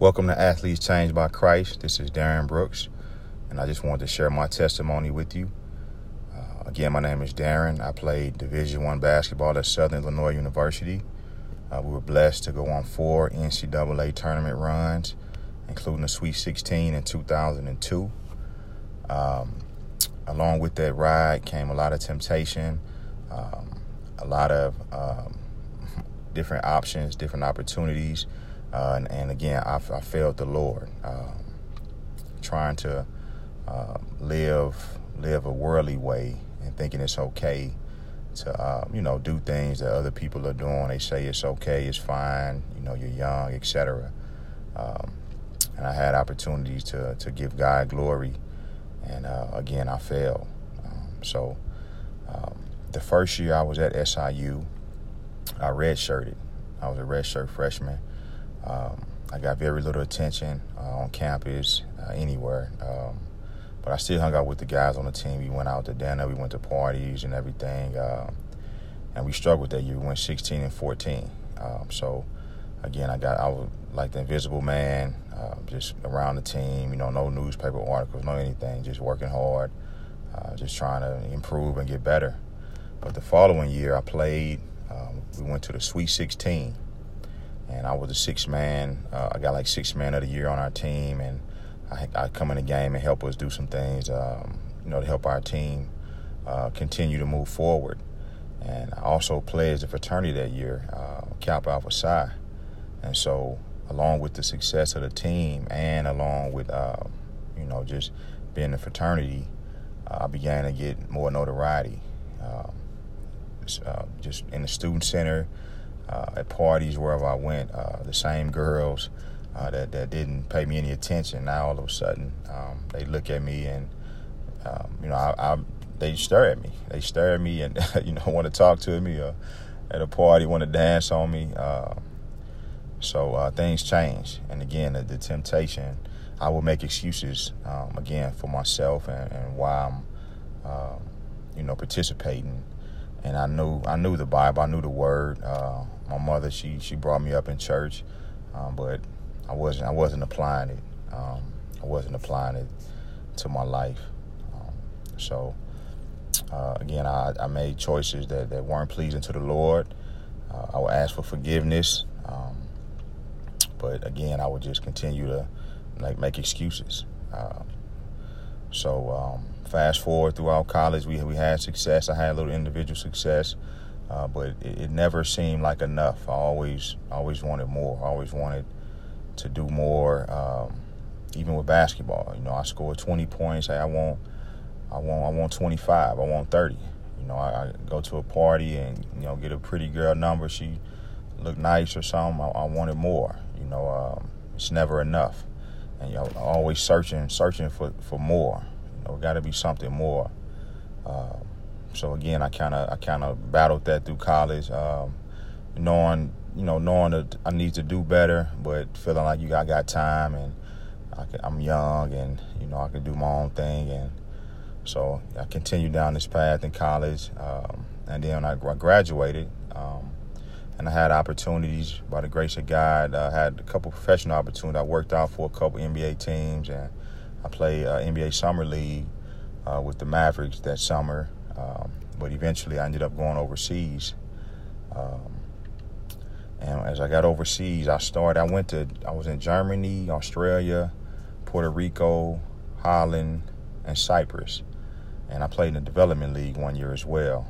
Welcome to Athletes Changed by Christ. This is Darren Brooks, and I just wanted to share my testimony with you. Again, my name is Darren. I played Division I basketball at Southern Illinois University. We were blessed to go on 4 NCAA tournament runs, including the Sweet 16 in 2002. Along with that ride came a lot of temptation, a lot of different options, different opportunities. And again, I failed the Lord, trying to live a worldly way and thinking it's okay to, do things that other people are doing. They say it's okay, it's fine, you're young, etc. And I had opportunities to give God glory. And again, I failed. So the first year I was at SIU, I redshirted. I was a redshirt freshman. I got very little attention on campus, anywhere. But I still hung out with the guys on the team. We went out to dinner. We went to parties and everything. And we struggled that year. We went 16-14. So, again, I was like the invisible man, just around the team, no newspaper articles, no anything, just working hard, just trying to improve and get better. But the following year I played. We went to the Sweet 16. And I was a six-man. I got like six-man of the year on our team, and I come in the game and help us do some things, to help our team continue to move forward. And I also pledged a fraternity that year, Kappa Alpha Psi. And so, along with the success of the team, and along with just being a fraternity, I began to get more notoriety, just in the student center. At parties, wherever I went, the same girls that didn't pay me any attention, now all of a sudden they look at me and, they stare at me. They stare at me and, want to talk to me or at a party, want to dance on me. So things change. And, again, the temptation, I will make excuses, again, for myself and why I'm, participating. And I knew the Bible, I knew the Word. My mother, she brought me up in church, but I wasn't applying it. I wasn't applying it to my life. So again, I made choices that weren't pleasing to the Lord. I would ask for forgiveness, but again, I would just continue to make excuses. So fast forward throughout college, we had success. I had a little individual success, but it never seemed like enough. I always wanted more. I always wanted to do more. Even with basketball, I scored 20 points. Hey, I want 25. I want 30. I go to a party and get a pretty girl number. She looked nice or something. I wanted more. It's never enough. And always searching for more. Got to be something more. So again, I kind of battled that through college, knowing that I need to do better, but feeling like I got time and I'm young and I can do my own thing. And so I continued down this path in college, and then I graduated, and I had opportunities by the grace of God. I had a couple professional opportunities. I worked out for a couple NBA teams, and I played NBA Summer League with the Mavericks that summer. But eventually I ended up going overseas. And as I got overseas, I was in Germany, Australia, Puerto Rico, Holland, and Cyprus. And I played in the Development League one year as well.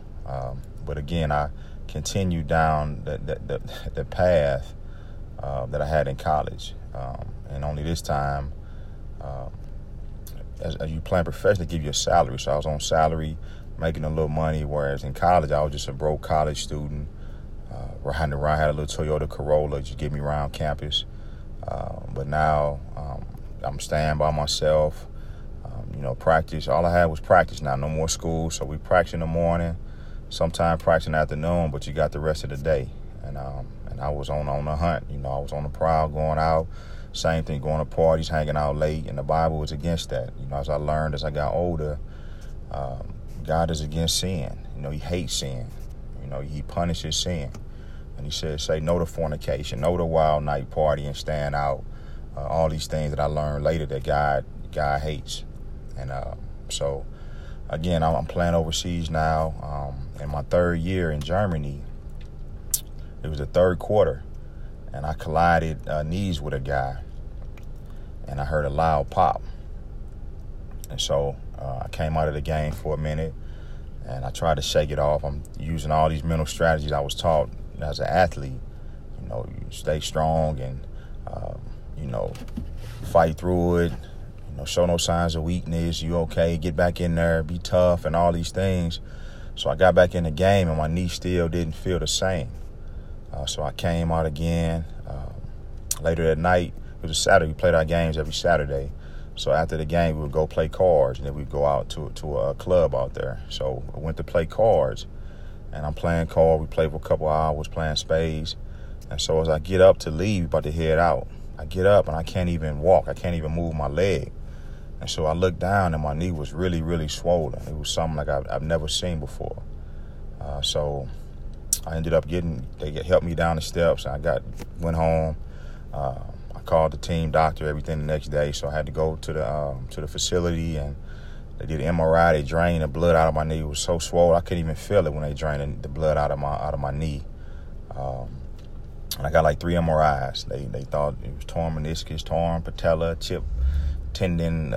But again, I continued down the path that I had in college. And only this time, as you playing professionally, give you a salary. So I was on salary, making a little money, whereas in college, I was just a broke college student. Riding around, had a little Toyota Corolla just get me around campus. But now I'm staying by myself, practice. All I had was practice now, no more school. So we practice in the morning, sometimes practice in the afternoon, but you got the rest of the day. And I was on the hunt, I was on the prowl going out. Same thing, going to parties, hanging out late, and the Bible was against that. As I learned, as I got older, God is against sin. He hates sin. He punishes sin. And he says, say no to fornication, no to wild night party and staying out, all these things that I learned later that God hates. And so, again, I'm playing overseas now. In my third year in Germany, it was the third quarter, and I collided knees with a guy, and I heard a loud pop. And so I came out of the game for a minute, and I tried to shake it off. I'm using all these mental strategies I was taught as an athlete. You know, you stay strong and, you know, fight through it. You know, show no signs of weakness. You okay? Get back in there. Be tough and all these things. So I got back in the game, and my knee still didn't feel the same. So I came out again later that night. It was a Saturday. We played our games every Saturday. So after the game, we would go play cards, and then we'd go out to a club out there. So I went to play cards, and I'm playing cards. We played for a couple hours playing spades. And so as I get up to leave, about to head out, I get up, and I can't even walk. I can't even move my leg. And so I looked down, and my knee was really, really swollen. It was something like I've never seen before. So I ended up they helped me down the steps, and I went home. I called the team doctor, everything the next day. So I had to go to the facility, and they did an MRI. They drained the blood out of my knee. It was so swollen I couldn't even feel it when they drained the blood out of my knee. And I got like 3 MRIs. They thought it was torn meniscus, torn patella, chip, tendon,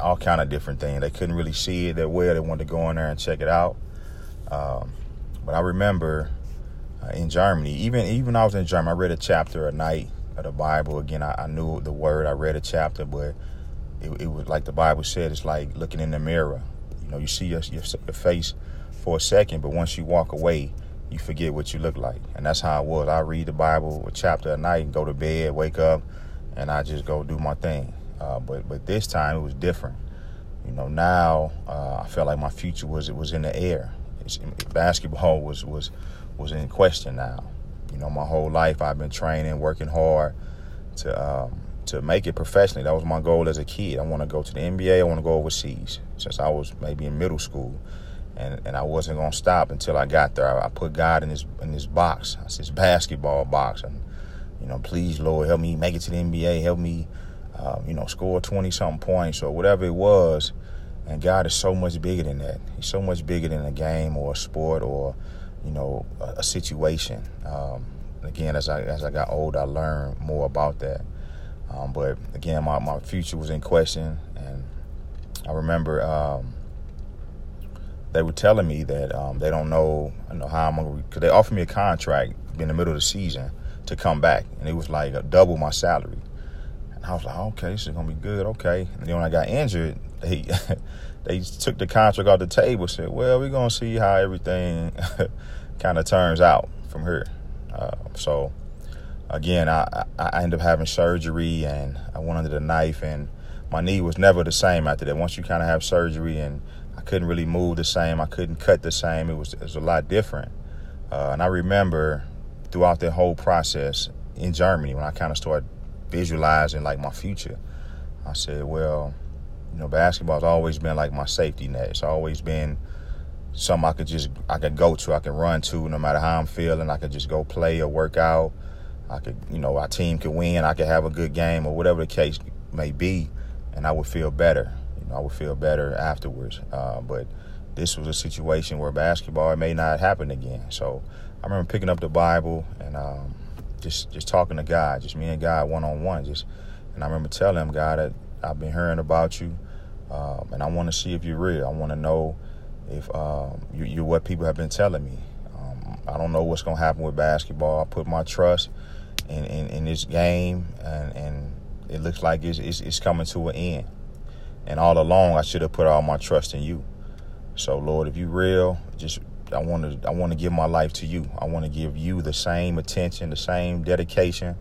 all kind of different things. They couldn't really see it that well. They wanted to go in there and check it out. But I remember in Germany, even I was in Germany, I read a chapter a night of the Bible. Again, I knew the word. I read a chapter, but it was like the Bible said, it's like looking in the mirror. You know, you see your face for a second, but once you walk away, you forget what you look like. And that's how it was. I read the Bible a chapter a night and go to bed, wake up, and I just go do my thing. But this time it was different. You know, now I felt like my future was in the air. Basketball was in question now. You know, my whole life I've been training, working hard to make it professionally. That was my goal as a kid. I want to go to the NBA. I want to go overseas. Since I was maybe in middle school. And I wasn't gonna stop until I got there. I put God in this box, this basketball box, and you know, please Lord, help me make it to the NBA. Help me, you know, score 20-something points or whatever it was. And God is so much bigger than that. He's so much bigger than a game or a sport or, you know, a situation. Again, as I got older, I learned more about that. But again, my future was in question, and I remember. They were telling me that they don't know how I'm going to, because they offered me a contract in the middle of the season to come back. And it was like double my salary. And I was like, okay, this is going to be good, okay. And then when I got injured, they took the contract off the table, said, well, we're going to see how everything kind of turns out from here. So, again, I ended up having surgery, and I went under the knife, and my knee was never the same after that. Once you kind of have surgery and I couldn't really move the same. I couldn't cut the same. It was a lot different. And I remember throughout the whole process in Germany, when I kind of started visualizing, like, my future, I said, well, you know, basketball's always been like my safety net. It's always been something I could go to, I can run to no matter how I'm feeling. I could just go play or work out. I could, you know, our team could win. I could have a good game or whatever the case may be, and I would feel better. I would feel better afterwards. But this was a situation where basketball, it may not happen again. So I remember picking up the Bible and just talking to God, just me and God one-on-one. And I remember telling him, God, that I've been hearing about you, and I want to see if you're real. I want to know if you're what people have been telling me. I don't know what's going to happen with basketball. I put my trust in this game, and it looks like it's coming to an end. And all along, I should have put all my trust in you. So, Lord, if you're real, I want to give my life to you. I want to give you the same attention, the same dedication,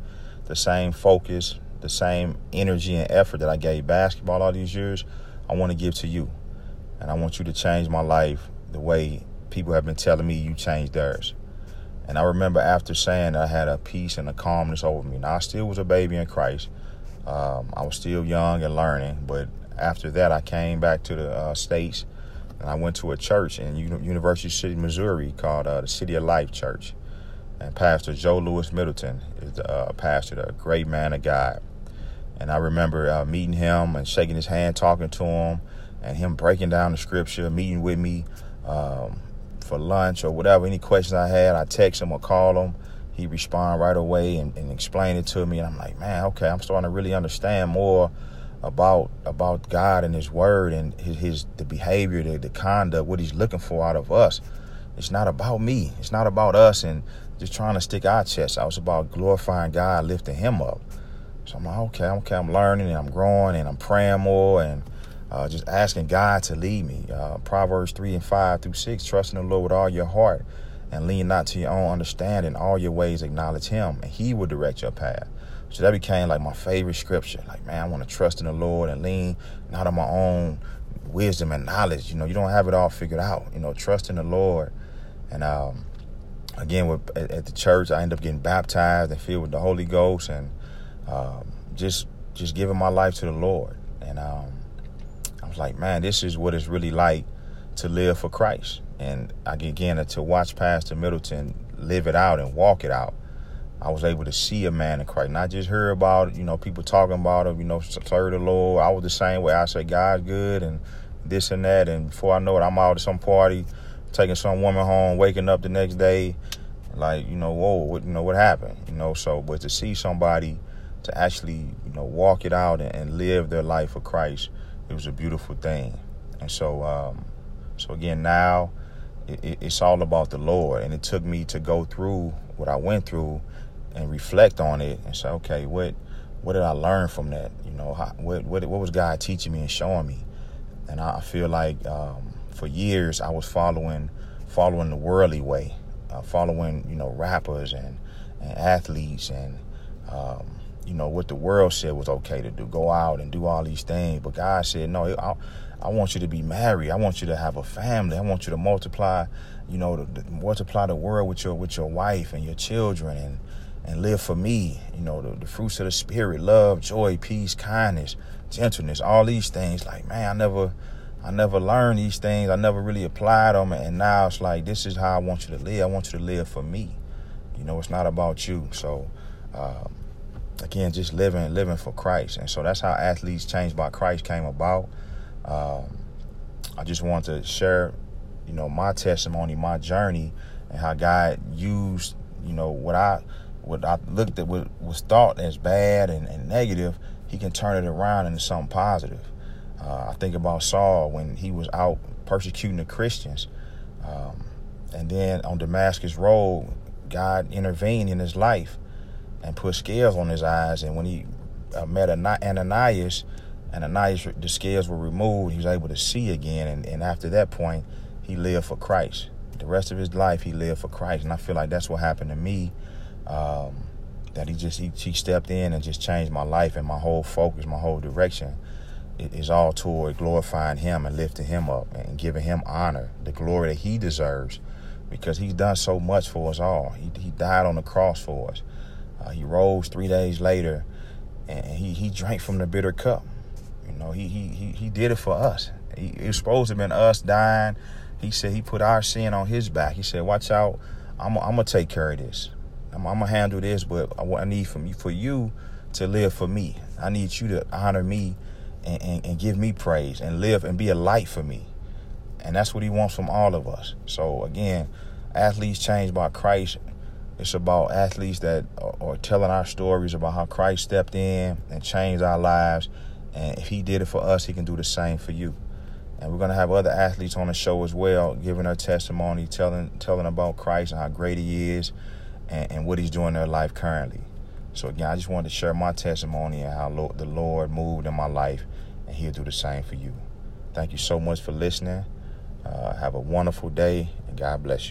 the same focus, the same energy and effort that I gave basketball all these years. I want to give to you. And I want you to change my life the way people have been telling me you changed theirs. And I remember after saying that, I had a peace and a calmness over me. Now, I still was a baby in Christ. I was still young and learning, but after that, I came back to the States, and I went to a church in University City, Missouri, called the City of Life Church. And Pastor Joe Lewis Middleton is the pastor, a great man of God. And I remember meeting him and shaking his hand, talking to him, and him breaking down the scripture, meeting with me for lunch or whatever. Any questions I had, I text him or call him. He responded right away and explained it to me. And I'm like, man, okay, I'm starting to really understand more about God and his word and the behavior, the conduct, what he's looking for out of us. It's not about me. It's not about us and just trying to stick our chest out. It's about glorifying God, lifting him up. So I'm like, okay, I'm learning and I'm growing and I'm praying more and just asking God to lead me. Proverbs 3:5-6, trust in the Lord with all your heart and lean not to your own understanding. All your ways acknowledge him, and he will direct your path. So that became like my favorite scripture. Like, man, I want to trust in the Lord and lean not on my own wisdom and knowledge. You know, you don't have it all figured out. You know, trust in the Lord. And again, at the church, I ended up getting baptized and filled with the Holy Ghost, and just giving my life to the Lord. And I was like, man, this is what it's really like to live for Christ. And again, to watch Pastor Middleton live it out and walk it out, I was able to see a man in Christ, not just hear about it, you know, people talking about him, you know, serve the Lord. I was the same way. I say, God's good and this and that. And before I know it, I'm out at some party, taking some woman home, waking up the next day, like, you know, whoa, what happened? You know, so, but to see somebody to actually, you know, walk it out and live their life for Christ, it was a beautiful thing. And so, so again, now it's all about the Lord. And it took me to go through what I went through and reflect on it and say, okay, what did I learn from that? You know, what was God teaching me and showing me? And I feel like for years I was following the worldly way, following, you know, rappers and athletes and, you know, what the world said was okay to do, go out and do all these things. But God said, no, I want you to be married. I want you to have a family. I want you to multiply, you know, to multiply the world with your wife and your children and live for me. You know, the fruits of the spirit, love, joy, peace, kindness, gentleness, all these things. Like, man, I never learned these things. I never really applied them. And now it's like, this is how I want you to live. I want you to live for me. You know, it's not about you. So, again, just living for Christ. And so that's how Athletes Changed by Christ came about. I just want to share, you know, my testimony, my journey, and how God used, you know, what I looked at, what was thought as bad and negative, he can turn it around into something positive. I think about Saul when he was out persecuting the Christians. And then on Damascus Road, God intervened in his life and put scales on his eyes. And when he met Ananias, the scales were removed. He was able to see again. And after that point, he lived for Christ. The rest of his life, he lived for Christ. And I feel like that's what happened to me, that he stepped in and just changed my life, and my whole focus, my whole direction is all toward glorifying him and lifting him up and giving him honor, the glory that he deserves, because he's done so much for us all. He died on the cross for us. He rose 3 days later, and he drank from the bitter cup. You know, he did it for us. It was supposed to have been us dying. He said he put our sin on his back. He said, watch out, I'm going to take care of this. I'm going to handle this, but I need for you to live for me. I need you to honor me and give me praise and live and be a light for me. And that's what he wants from all of us. So, again, Athletes Changed by Christ. It's about athletes that are telling our stories about how Christ stepped in and changed our lives. And if he did it for us, he can do the same for you. And we're going to have other athletes on the show as well, giving their testimony, telling about Christ and how great he is and what he's doing in their life currently. So, again, I just wanted to share my testimony and how the Lord moved in my life, and he'll do the same for you. Thank you so much for listening. Have a wonderful day, and God bless you.